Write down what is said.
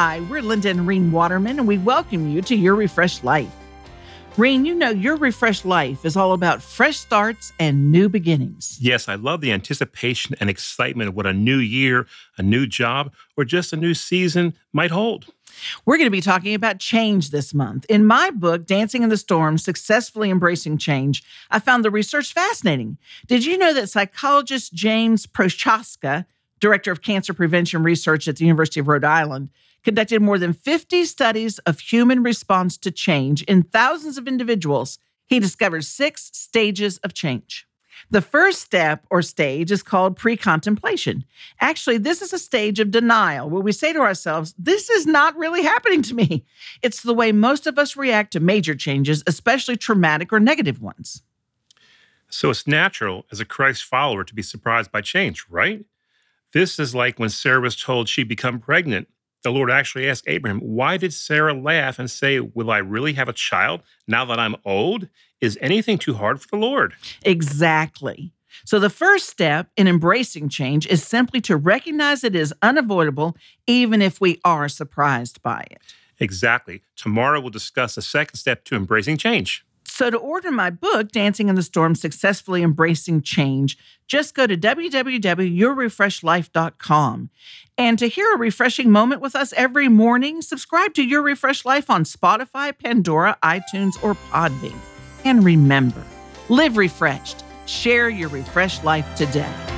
Hi, we're Linda and Reen Waterman, and we welcome you to Your Refreshed Life. Reen, you know Your Refreshed Life is all about fresh starts and new beginnings. Yes, I love the anticipation and excitement of what a new year, a new job, or just a new season might hold. We're going to be talking about change this month. In my book, Dancing in the Storm: Successfully Embracing Change, I found the research fascinating. Did you know that psychologist James Prochaska, director of cancer prevention research at the University of Rhode Island, conducted more than 50 studies of human response to change in thousands of individuals? He discovered 6 stages of change. The first step or stage is called pre-contemplation. Actually, this is a stage of denial where we say to ourselves, this is not really happening to me. It's the way most of us react to major changes, especially traumatic or negative ones. So it's natural as a Christ follower to be surprised by change, right? This is like when Sarah was told she'd become pregnant. The Lord actually asked Abraham, why did Sarah laugh and say, will I really have a child now that I'm old? Is anything too hard for the Lord? Exactly. So the first step in embracing change is simply to recognize it is unavoidable, even if we are surprised by it. Exactly. Tomorrow we'll discuss the second step to embracing change. So to order my book, Dancing in the Storm: Successfully Embracing Change, just go to www.yourrefreshedlife.com. And to hear a refreshing moment with us every morning, subscribe to Your Refreshed Life on Spotify, Pandora, iTunes, or Podbean. And remember, live refreshed. Share your refreshed life today.